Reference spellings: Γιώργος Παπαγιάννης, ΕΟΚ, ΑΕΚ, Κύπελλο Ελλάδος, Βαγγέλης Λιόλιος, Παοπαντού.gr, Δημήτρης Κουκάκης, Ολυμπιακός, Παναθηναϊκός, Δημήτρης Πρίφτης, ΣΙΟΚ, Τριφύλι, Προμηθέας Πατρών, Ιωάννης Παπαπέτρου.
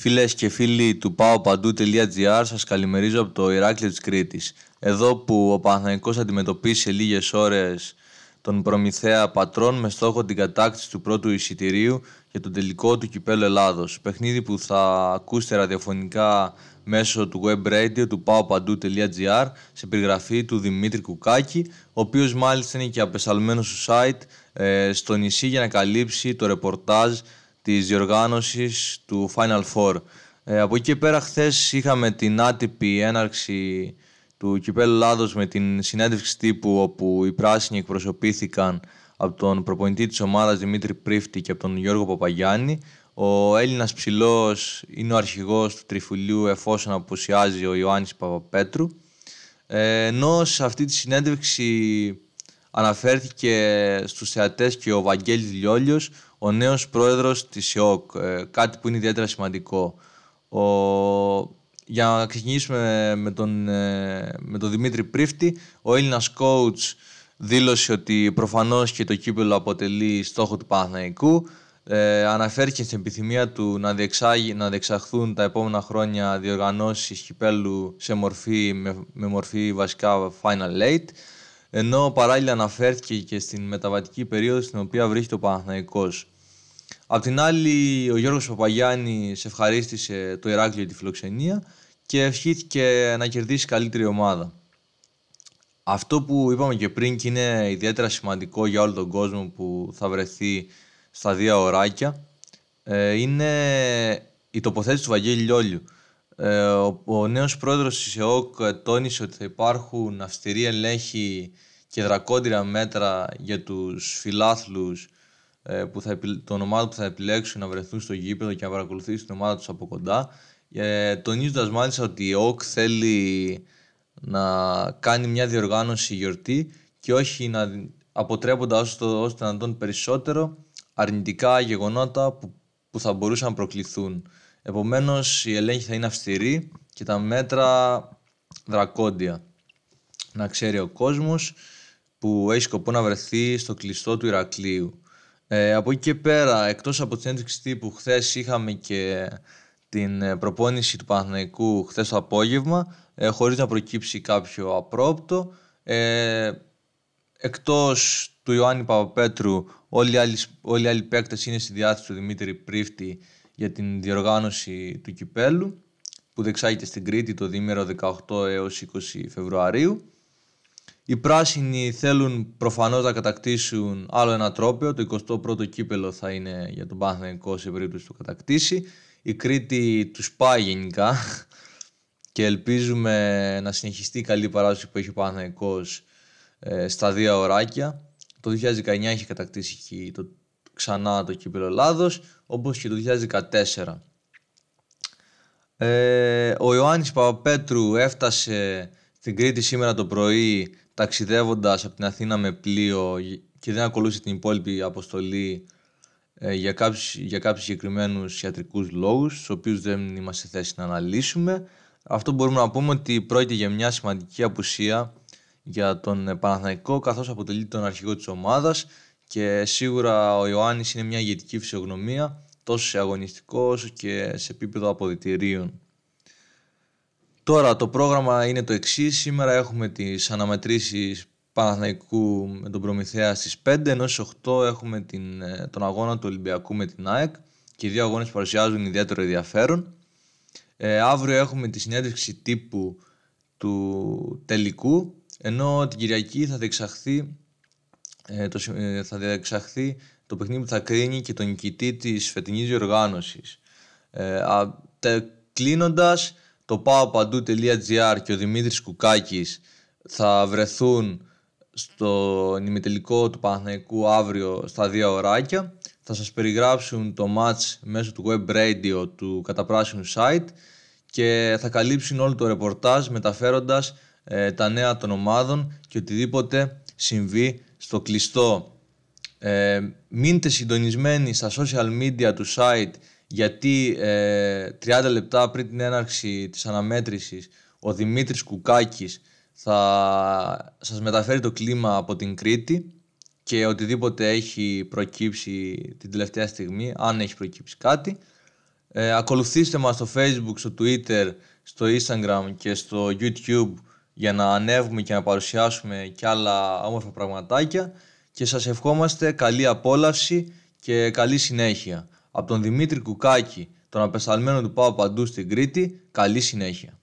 Φίλες και φίλοι του Παοπαντού.gr, σας καλημερίζω από το Ηράκλειο της Κρήτης. Εδώ που ο Παναθηναϊκός αντιμετωπίσει σε λίγες ώρες τον Προμηθέα Πατρών με στόχο την κατάκτηση του πρώτου εισιτηρίου για τον τελικό του Κυπέλλου Ελλάδος. Παιχνίδι που θα ακούσετε ραδιοφωνικά μέσω του web radio του Παοπαντού.gr σε περιγραφή του Δημήτρη Κουκάκη, ο οποίος μάλιστα είναι και απεσταλμένος στο site στο νησί για να καλύψει το ρεπορτάζ της διοργάνωσης του Final Four. Από εκεί και πέρα, χθες είχαμε την άτυπη έναρξη του Κυπέλλου Ελλάδος με την συνέντευξη τύπου, όπου οι πράσινοι εκπροσωπήθηκαν από τον προπονητή της ομάδας Δημήτρη Πρίφτη και από τον Γιώργο Παπαγιάννη. Ο Έλληνας ψηλός είναι ο αρχηγός του Τριφυλιού, εφόσον απουσιάζει ο Ιωάννης Παπαπέτρου. Ενώ σε αυτή τη συνέντευξη αναφέρθηκε στους θεατές και ο Βαγγέλης Λιόλιος, ο νέος πρόεδρος της ΣΙΟΚ, κάτι που είναι ιδιαίτερα σημαντικό. Για να ξεκινήσουμε με τον Δημήτρη Πρίφτη, ο Έλληνας coach δήλωσε ότι προφανώς και το κύπελλο αποτελεί στόχο του Παναθηναϊκού. Αναφέρθηκε στην επιθυμία του να διεξαχθούν τα επόμενα χρόνια διοργανώσεις κυπέλλου με μορφή βασικά Final Eight. Ενώ παράλληλα αναφέρθηκε και στην μεταβατική περίοδο στην οποία βρίσκεται ο Παναθηναϊκός. Απ' την άλλη, ο Γιώργος Παπαγιάννης ευχαρίστησε το Ηράκλειο για τη φιλοξενία και ευχήθηκε να κερδίσει καλύτερη ομάδα. Αυτό που είπαμε και πριν και είναι ιδιαίτερα σημαντικό για όλο τον κόσμο που θα βρεθεί στα δύο ωράκια είναι η τοποθέτηση του Βαγγέλη Λιόλιου. Ο νέος πρόεδρος της ΕΟΚ τόνισε ότι θα υπάρχουν αυστηροί ελέγχοι και δρακόντυρα μέτρα για τους φιλάθλους των ομάδων που θα επιλέξουν να βρεθούν στο γήπεδο και να παρακολουθήσουν την ομάδα τους από κοντά, τονίζοντας μάλιστα ότι η ΕΟΚ θέλει να κάνει μια διοργάνωση γιορτή και όχι να αποτρέποντα όσο το δυνατόν περισσότερο αρνητικά γεγονότα που θα μπορούσαν να προκληθούν. Επομένως, οι ελέγχοι θα είναι αυστηροί και τα μέτρα δρακόντια. Να ξέρει ο κόσμος που έχει σκοπό να βρεθεί στο κλειστό του Ηρακλείου. Από εκεί και πέρα, εκτός από την ένδειξη τύπου, χθες είχαμε και την προπόνηση του Παναθηναϊκού χθες το απόγευμα, χωρίς να προκύψει κάποιο απρόπτο. Εκτός του Ιωάννη Παπαπέτρου, όλοι οι άλλοι παίκτες είναι στη διάθεση του Δημήτρη Πρίφτη για την διοργάνωση του Κυπέλλου, που διεξάγεται στην Κρήτη το διήμερο 18 έως 20 Φεβρουαρίου. Οι πράσινοι θέλουν προφανώς να κατακτήσουν άλλο ένα τρόπαιο. Το 21ο κύπελλο θα είναι για τον Παναθηναϊκό σε περίπτωση του κατακτήσει. Η Κρήτη τους πάει γενικά και ελπίζουμε να συνεχιστεί η καλή παράδοση που έχει ο Παναθηναϊκός στα δύο ωράκια. Το 2019 έχει κατακτήσει και ξανά το Κύπελλο Ελλάδος, όπως και το 2014. Ο Ιωάννης Παπαπέτρου έφτασε στην Κρήτη σήμερα το πρωί, ταξιδεύοντας από την Αθήνα με πλοίο και δεν ακολούθησε την υπόλοιπη αποστολή για κάποιους συγκεκριμένους ιατρικούς λόγους, τους οποίους δεν είμαστε θέση να αναλύσουμε. Αυτό μπορούμε να πούμε ότι πρόκειται για μια σημαντική απουσία για τον Παναθηναϊκό, καθώς αποτελεί τον αρχηγό της ομάδας. Και σίγουρα ο Ιωάννης είναι μια ηγετική φυσιογνωμία, τόσο σε αγωνιστικό όσο και σε επίπεδο αποδυτηρίων. Τώρα το πρόγραμμα είναι το εξής. Σήμερα έχουμε τις αναμετρήσεις Παναθηναϊκού με τον Προμηθέα στις 5, ενώ στις 8 έχουμε τον αγώνα του Ολυμπιακού με την ΑΕΚ και οι δύο αγώνες παρουσιάζουν ιδιαίτερο ενδιαφέρον. Αύριο έχουμε τη συνέντευξη τύπου του τελικού, ενώ την Κυριακή θα διεξαχθεί το παιχνίδι που θα κρίνει και τον νικητή της φετινής διοργάνωσης. Κλείνοντας, το paopandou.gr και ο Δημήτρης Κουκάκης θα βρεθούν στον ημιτελικό του Παναθηναϊκού αύριο στα δύο ωράκια. Θα σας περιγράψουν το match μέσω του web radio του καταπράσινου site και θα καλύψουν όλο το ρεπορτάζ μεταφέροντας τα νέα των ομάδων και οτιδήποτε συμβεί στο κλειστό. Μείνετε συντονισμένοι στα social media του site, γιατί 30 λεπτά πριν την έναρξη της αναμέτρησης ο Δημήτρης Κουκάκης θα σας μεταφέρει το κλίμα από την Κρήτη και οτιδήποτε έχει προκύψει την τελευταία στιγμή, αν έχει προκύψει κάτι. Ακολουθήστε μας στο Facebook, στο Twitter, στο Instagram και στο YouTube για να ανέβουμε και να παρουσιάσουμε κι άλλα όμορφα πραγματάκια και σας ευχόμαστε καλή απόλαυση και καλή συνέχεια. Από τον Δημήτρη Κουκάκη, τον απεσταλμένο του Παοπαντού στην Κρήτη, καλή συνέχεια.